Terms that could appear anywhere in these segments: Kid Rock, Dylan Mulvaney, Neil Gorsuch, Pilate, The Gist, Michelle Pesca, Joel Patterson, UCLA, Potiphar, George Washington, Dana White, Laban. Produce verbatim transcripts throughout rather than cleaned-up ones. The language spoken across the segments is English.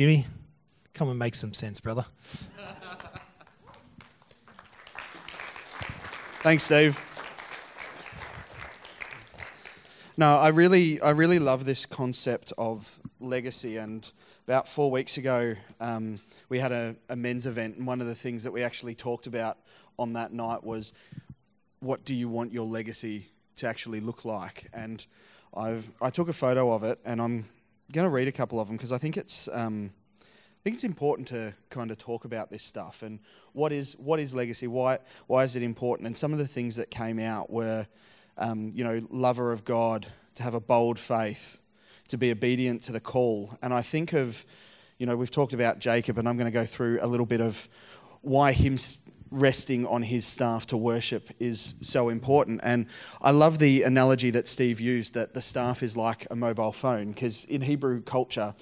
Jimmy, come and make some sense, brother. Thanks, Dave. No, I really, I really love this concept of legacy. And about four weeks ago, um, we had a, a men's event, and one of the things that we actually talked about on that night was, what do you want your legacy to actually look like? And I've, I took a photo of it, and I'm going to read a couple of them because I think it's, um, I think it's important to kind of talk about this stuff and what is, what is legacy? Why, why is it important? And some of the things that came out were, Um, you know, lover of God, to have a bold faith, to be obedient to the call. And I think of, you know, we've talked about Jacob, and I'm going to go through a little bit of why him resting on his staff to worship is so important. And I love the analogy that Steve used, that the staff is like a mobile phone, because in Hebrew culture,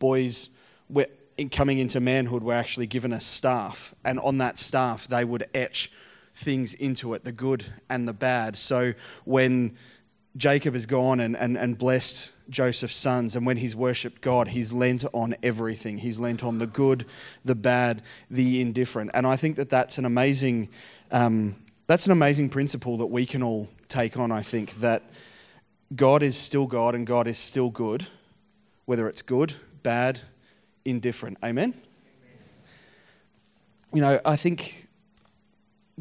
boys, we're, in coming into manhood, were actually given a staff, and on that staff, they would etch things into it, the good and the bad. So when Jacob has gone and, and, and blessed Joseph's sons, and when he's worshipped God, he's lent on everything. He's lent on the good, the bad, the indifferent. And I think that that's an amazing, um, that's an amazing principle that we can all take on, I think, that God is still God and God is still good, whether it's good, bad, indifferent. Amen? You know, I think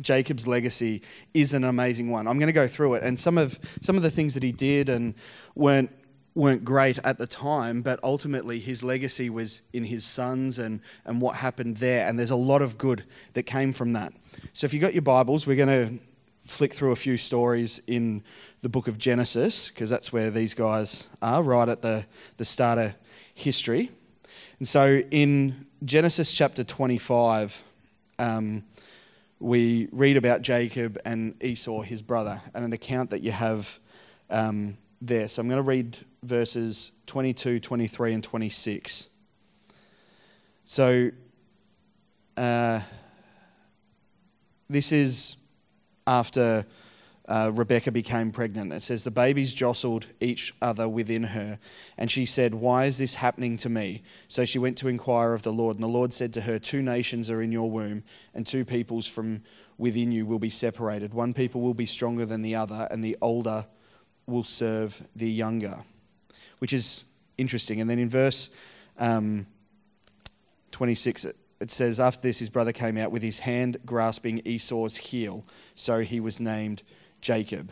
Jacob's legacy is an amazing one. I'm going to go through it, and some of some of the things that he did and weren't weren't great at the time, but ultimately his legacy was in his sons and and what happened there. And there's a lot of good that came from that. So if you got your Bibles, we're going to flick through a few stories in the book of Genesis, because that's where these guys are, right at the the start of history. And so in Genesis chapter twenty-five. Um, we read about Jacob and Esau, his brother, and an account that you have um, there. So I'm going to read verses twenty-two, twenty-three, and twenty-six. So uh, this is after uh, Rebekah became pregnant. It says, the babies jostled each other within her, and she said, why is this happening to me? So she went to inquire of the Lord, and the Lord said to her, two nations are in your womb, and two peoples from within you will be separated. One people will be stronger than the other, and the older will serve the younger. Which is interesting. And then in verse um, twenty-six, it, it says, after this his brother came out with his hand grasping Esau's heel, so he was named Jacob.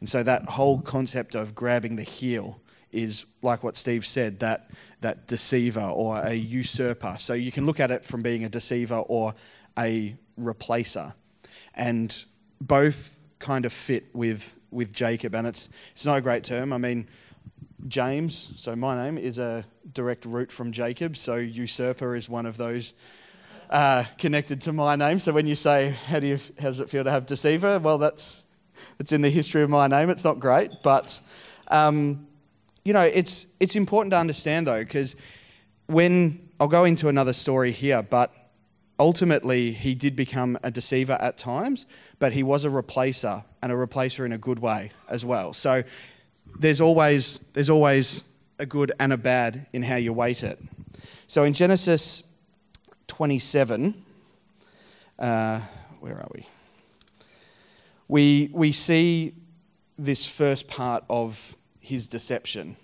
And so that whole concept of grabbing the heel is like what Steve said, that that deceiver or a usurper. So you can look at it from being a deceiver or a replacer, and both kind of fit with with Jacob. And it's it's not a great term. I mean, James, so my name is a direct root from Jacob, so usurper is one of those uh connected to my name. So when you say, how do you how does it feel to have deceiver? Well, that's it's in the history of my name. It's not great, but um, you know, it's it's important to understand, though, because when I'll go into another story here, but ultimately he did become a deceiver at times, but he was a replacer, and a replacer in a good way as well. So there's always there's always a good and a bad in how you weight it. So in Genesis twenty-seven, uh, where are we? We we see this first part of his deception,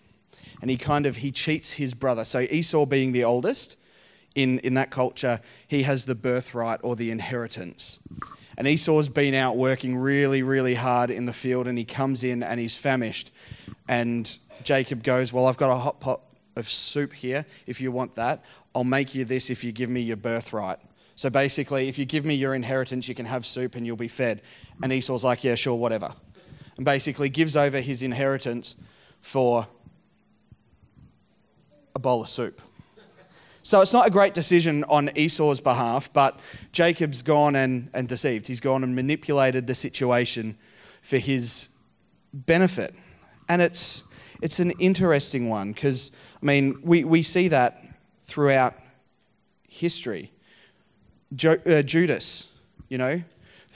and he kind of he cheats his brother. So Esau, being the oldest in in that culture, he has the birthright or the inheritance. And Esau's been out working really, really hard in the field, and he comes in and he's famished. And Jacob goes, well, I've got a hot pot of soup here if you want that. I'll make you this if you give me your birthright. So basically, if you give me your inheritance, you can have soup and you'll be fed. And Esau's like, yeah, sure, whatever. And basically gives over his inheritance for a bowl of soup. So it's not a great decision on Esau's behalf, but Jacob's gone and, and deceived. He's gone and manipulated the situation for his benefit. And it's it's an interesting one because, I mean, we, we see that throughout history. Jo- uh, Judas, you know,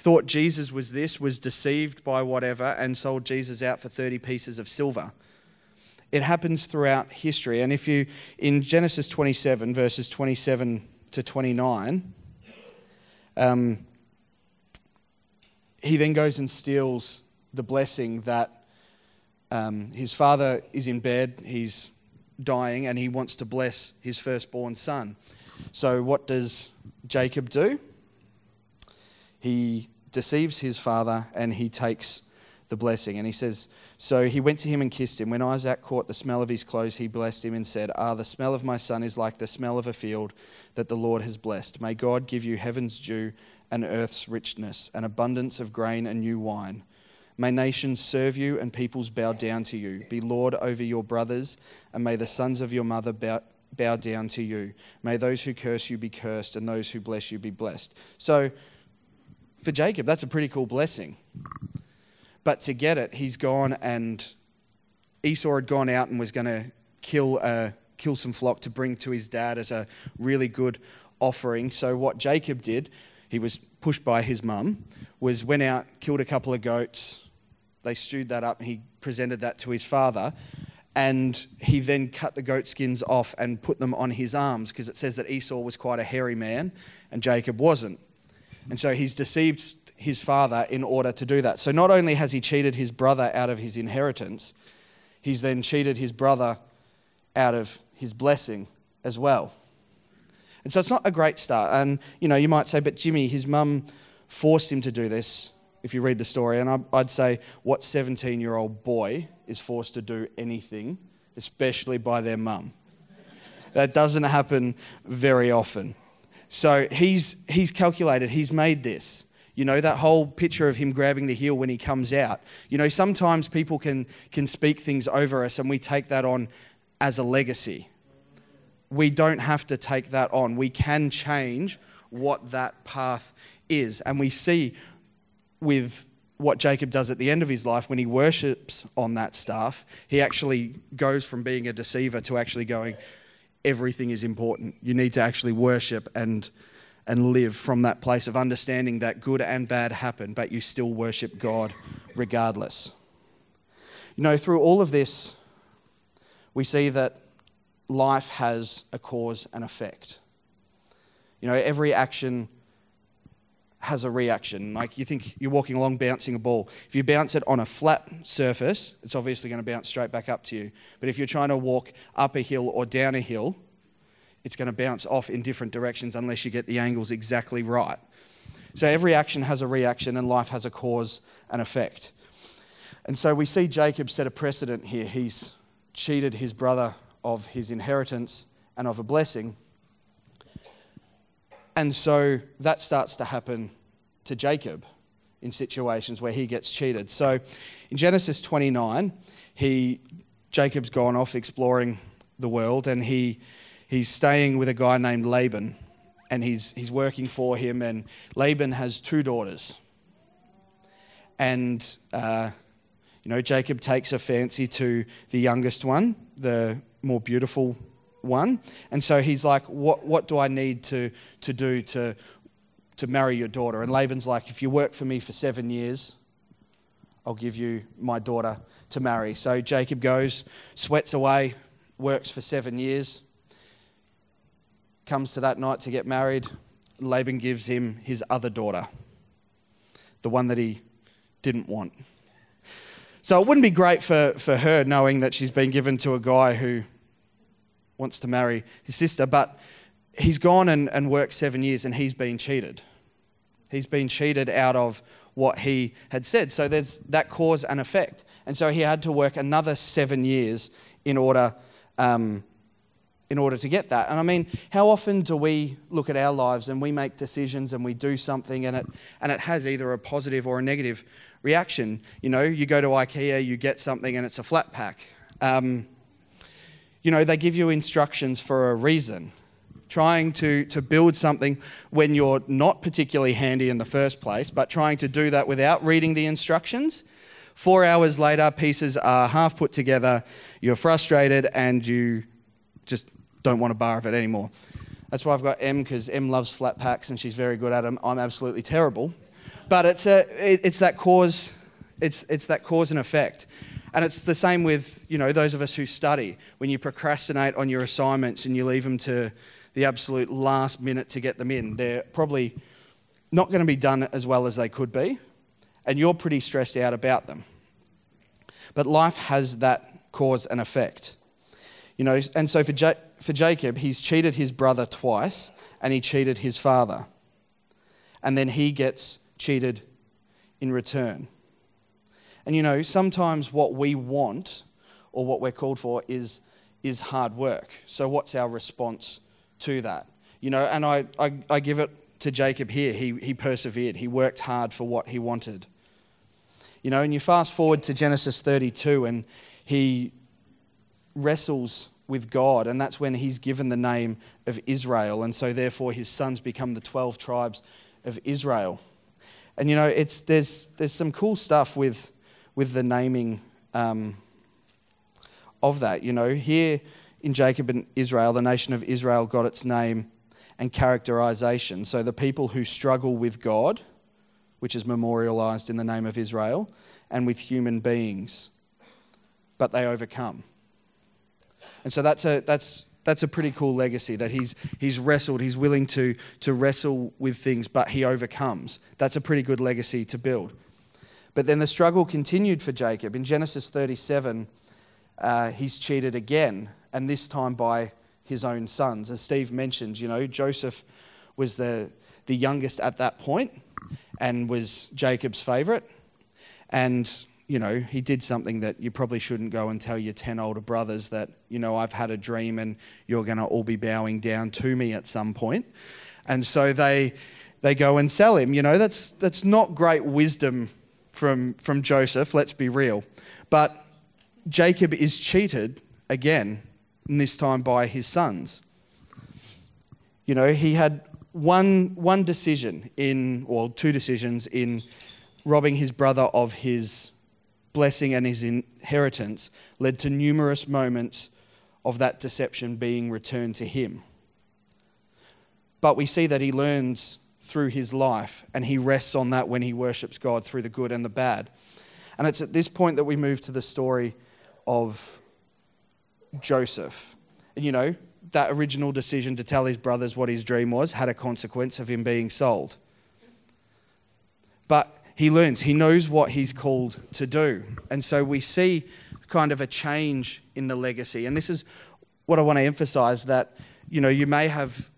thought Jesus was this, was deceived by whatever, and sold Jesus out for thirty pieces of silver. It happens throughout history. And if you, in Genesis twenty-seven, verses twenty-seven to twenty-nine, um, he then goes and steals the blessing that um, his father is in bed, he's dying, and he wants to bless his firstborn son. So what does Jacob do? He deceives his father and he takes the blessing. And he says, so he went to him and kissed him. When Isaac caught the smell of his clothes, he blessed him and said, ah, the smell of my son is like the smell of a field that the Lord has blessed. May God give you heaven's dew and earth's richness, an abundance of grain and new wine. May nations serve you and peoples bow down to you. Be Lord over your brothers, and may the sons of your mother bow, bow down to you. May those who curse you be cursed, and those who bless you be blessed. So for Jacob, that's a pretty cool blessing. But to get it, he's gone, and Esau had gone out and was going to kill uh, kill some flock to bring to his dad as a really good offering. So what Jacob did, he was pushed by his mum, was went out, killed a couple of goats. They stewed that up. He presented that to his father, and he then cut the goat skins off and put them on his arms, because it says that Esau was quite a hairy man and Jacob wasn't. And so he's deceived his father in order to do that. So not only has he cheated his brother out of his inheritance, he's then cheated his brother out of his blessing as well. And so it's not a great start. And, you know, you might say, but Jimmy, his mum forced him to do this, if you read the story. And I'd say, what seventeen-year-old boy is forced to do anything, especially by their mum? That doesn't happen very often. So he's he's calculated, he's made this. You know, that whole picture of him grabbing the heel when he comes out. You know, sometimes people can can speak things over us and we take that on as a legacy. We don't have to take that on. We can change what that path is. And we see with what Jacob does at the end of his life when he worships on that staff, he actually goes from being a deceiver to actually going, everything is important. You need to actually worship and and live from that place of understanding that good and bad happen, but you still worship God regardless. You know, through all of this, we see that life has a cause and effect. You know, every action has a reaction. Like, you think you're walking along bouncing a ball. If you bounce it on a flat surface, it's obviously going to bounce straight back up to you. But if you're trying to walk up a hill or down a hill, it's going to bounce off in different directions unless you get the angles exactly right. So every action has a reaction, and life has a cause and effect. And so we see Jacob set a precedent here. He's cheated his brother of his inheritance and of a blessing. And so that starts to happen to Jacob in situations where he gets cheated. So in Genesis twenty-nine, he Jacob's gone off exploring the world, and he... He's staying with a guy named Laban, and he's he's working for him. And Laban has two daughters, and uh, you know, Jacob takes a fancy to the youngest one, the more beautiful one, and so he's like, "What what do I need to to do to to marry your daughter?" And Laban's like, "If you work for me for seven years, I'll give you my daughter to marry." So Jacob goes, sweats away, works for seven years. Comes to that night to get married. Laban gives him his other daughter, the one that he didn't want. So it wouldn't be great for, for her, knowing that she's been given to a guy who wants to marry his sister, but he's gone and, and worked seven years and he's been cheated. He's been cheated out of what he had said. So there's that cause and effect. And so he had to work another seven years in order um in order to get that. And I mean, how often do we look at our lives and we make decisions and we do something and it and it has either a positive or a negative reaction? You know, you go to IKEA, you get something and it's a flat pack. Um, you know, they give you instructions for a reason. Trying to, to build something when you're not particularly handy in the first place, but trying to do that without reading the instructions. Four hours later, pieces are half put together, you're frustrated and you just don't want a bar of it anymore. That's why I've got Em, because Em loves flat packs and she's very good at them. I'm absolutely terrible. But it's a, it, it's that cause, it's it's that cause and effect. And it's the same with, you know, those of us who study. When you procrastinate on your assignments and you leave them to the absolute last minute to get them in, they're probably not going to be done as well as they could be, and you're pretty stressed out about them. But life has that cause and effect. You know, and so for Ja- for Jacob, he's cheated his brother twice, and he cheated his father. And then he gets cheated in return. And you know, sometimes what we want or what we're called for is is hard work. So what's our response to that? You know, and I, I, I give it to Jacob here. He he persevered. He worked hard for what he wanted. You know, and you fast forward to Genesis thirty-two, and he wrestles with God, and that's when he's given the name of Israel, and so therefore his sons become the twelve tribes of Israel. And you know, it's there's there's some cool stuff with with the naming um, of that. You know, here in Jacob and Israel, the nation of Israel got its name and characterization. So the people who struggle with God, which is memorialized in the name of Israel, and with human beings, but they overcome. And so that's a that's that's a pretty cool legacy, that he's he's wrestled, he's willing to to wrestle with things, but he overcomes. That's a pretty good legacy to build. But then the struggle continued for Jacob. In Genesis thirty-seven, uh, he's cheated again, and this time by his own sons. As Steve mentioned, you know, Joseph was the the youngest at that point and was Jacob's favorite. And you know, he did something that you probably shouldn't go and tell your ten older brothers that, you know, I've had a dream and you're going to all be bowing down to me at some point. And so they they go and sell him. You know, that's that's not great wisdom from from Joseph, let's be real. But Jacob is cheated again, and this time by his sons. You know, he had one one decision in, or two decisions in robbing his brother of his blessing and his inheritance, led to numerous moments of that deception being returned to him. But we see that he learns through his life, and he rests on that when he worships God through the good and the bad. And it's at this point that we move to the story of Joseph. And you know, that original decision to tell his brothers what his dream was had a consequence of him being sold. But he learns, he knows what he's called to do. And so we see kind of a change in the legacy. And this is what I want to emphasize, that, you know, you may have,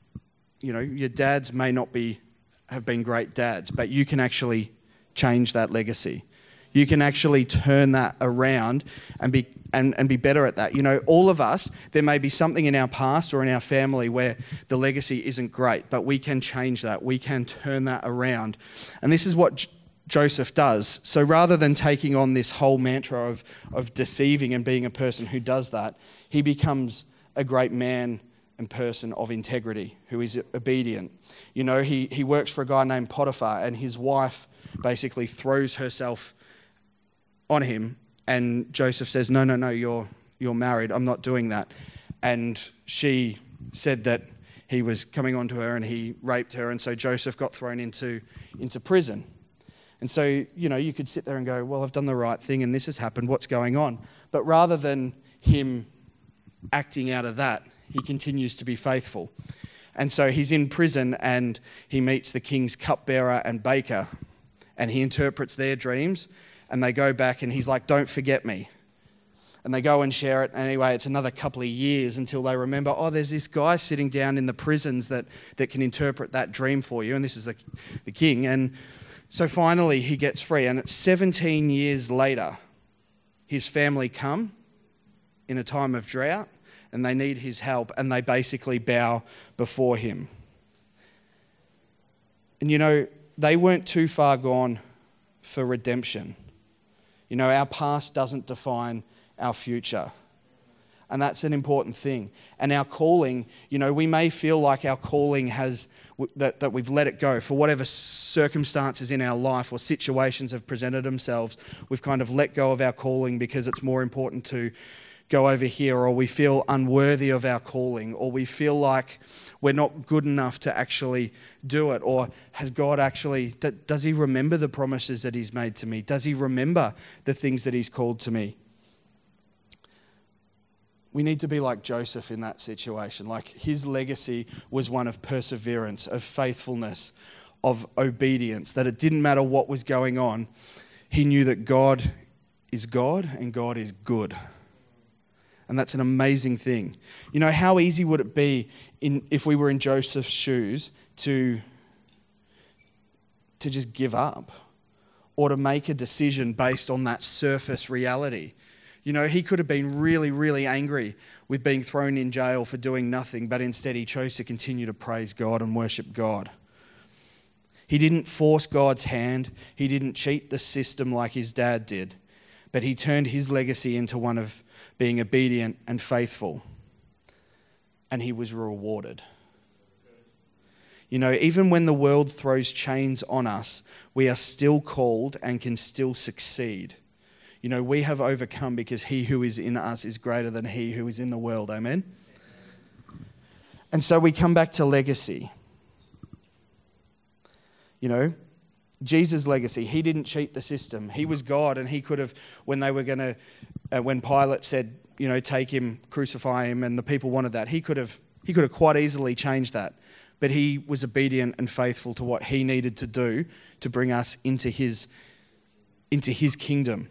you know, your dads may not be, have been great dads, but you can actually change that legacy. You can actually turn that around and be, and, and be better at that. You know, all of us, there may be something in our past or in our family where the legacy isn't great, but we can change that. We can turn that around. And this is what Joseph does. So rather than taking on this whole mantra of, of deceiving and being a person who does that, he becomes a great man and person of integrity who is obedient. You know, he, he works for a guy named Potiphar, and his wife basically throws herself on him, and Joseph says, no, no, no, you're you're married. I'm not doing that. And she said that he was coming on to her and he raped her, and so Joseph got thrown into into prison. And so, you know, you could sit there and go, well, I've done the right thing and this has happened. What's going on? But rather than him acting out of that, he continues to be faithful. And so he's in prison, and he meets the king's cupbearer and baker, and he interprets their dreams, and they go back, and he's like, don't forget me. And they go and share it. Anyway, it's another couple of years until they remember, oh, there's this guy sitting down in the prisons that, that can interpret that dream for you. And this is the, the king. And so finally he gets free, and it's seventeen years later, his family come in a time of drought and they need his help, and they basically bow before him. And you know, they weren't too far gone for redemption. You know, our past doesn't define our future. And that's an important thing. And our calling, you know, we may feel like our calling has, that, that we've let it go for whatever circumstances in our life or situations have presented themselves. We've kind of let go of our calling because it's more important to go over here, or we feel unworthy of our calling, or we feel like we're not good enough to actually do it. Or has God actually, does he remember the promises that he's made to me? Does he remember the things that he's called to me? We need to be like Joseph in that situation. Like, his legacy was one of perseverance, of faithfulness, of obedience, that it didn't matter what was going on. He knew that God is God and God is good. And that's an amazing thing. You know, how easy would it be in if we were in Joseph's shoes to, to just give up or to make a decision based on that surface reality? You know, he could have been really, really angry with being thrown in jail for doing nothing, but instead he chose to continue to praise God and worship God. He didn't force God's hand. He didn't cheat the system like his dad did, but he turned his legacy into one of being obedient and faithful, and he was rewarded. You know, even when the world throws chains on us, we are still called and can still succeed. You know, we have overcome because he who is in us is greater than he who is in the world. Amen? And so we come back to legacy. You know, Jesus' legacy, he didn't cheat the system. He was God, and he could have, when they were going to, uh, when Pilate said, you know, take him, crucify him, and the people wanted that, he could have, he could have quite easily changed that. But he was obedient and faithful to what he needed to do to bring us into his, into his kingdom.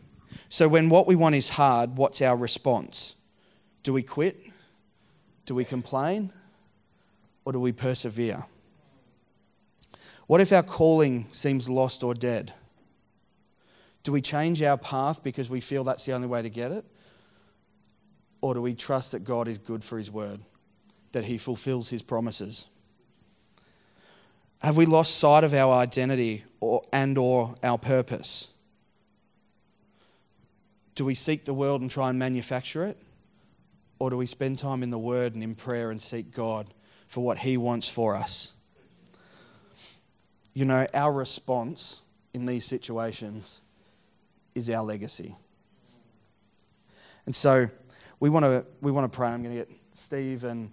So when what we want is hard, what's our response? Do we quit? Do we complain? Or do we persevere? What if our calling seems lost or dead? Do we change our path because we feel that's the only way to get it? Or do we trust that God is good for his word, that he fulfills his promises? Have we lost sight of our identity or and or our purpose? Do we seek the world and try and manufacture it? Or do we spend time in the Word and in prayer and seek God for what He wants for us? You know, our response in these situations is our legacy. And so we want to we want to pray. I'm going to get Steve and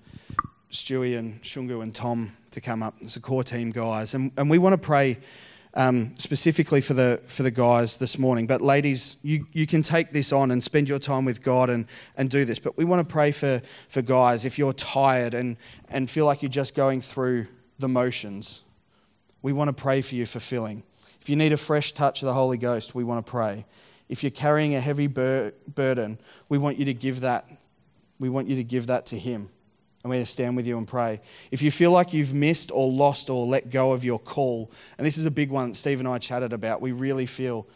Stewie and Shungu and Tom to come up. It's a core team, guys. And, and we want to pray Um, specifically for the for the guys this morning. But ladies, you, you can take this on and spend your time with God and, and do this. But we want to pray for, for guys. If you're tired and, and feel like you're just going through the motions, we want to pray for you for filling. If you need a fresh touch of the Holy Ghost, we want to pray. If you're carrying a heavy bur- burden, we want you to give that. We want you to give that to Him. And we're going to stand with you and pray. If you feel like you've missed or lost or let go of your call, and this is a big one that Steve and I chatted about, we really feel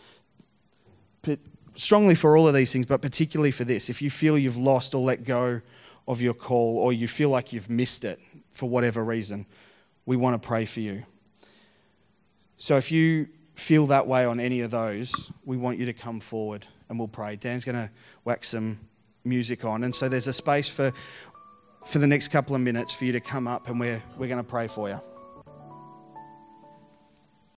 strongly for all of these things, but particularly for this. If you feel you've lost or let go of your call, or you feel like you've missed it for whatever reason, we want to pray for you. So if you feel that way on any of those, we want you to come forward and we'll pray. Dan's going to whack some music on. And so there's a space for... for the next couple of minutes for you to come up, and we're, we're going to pray for you.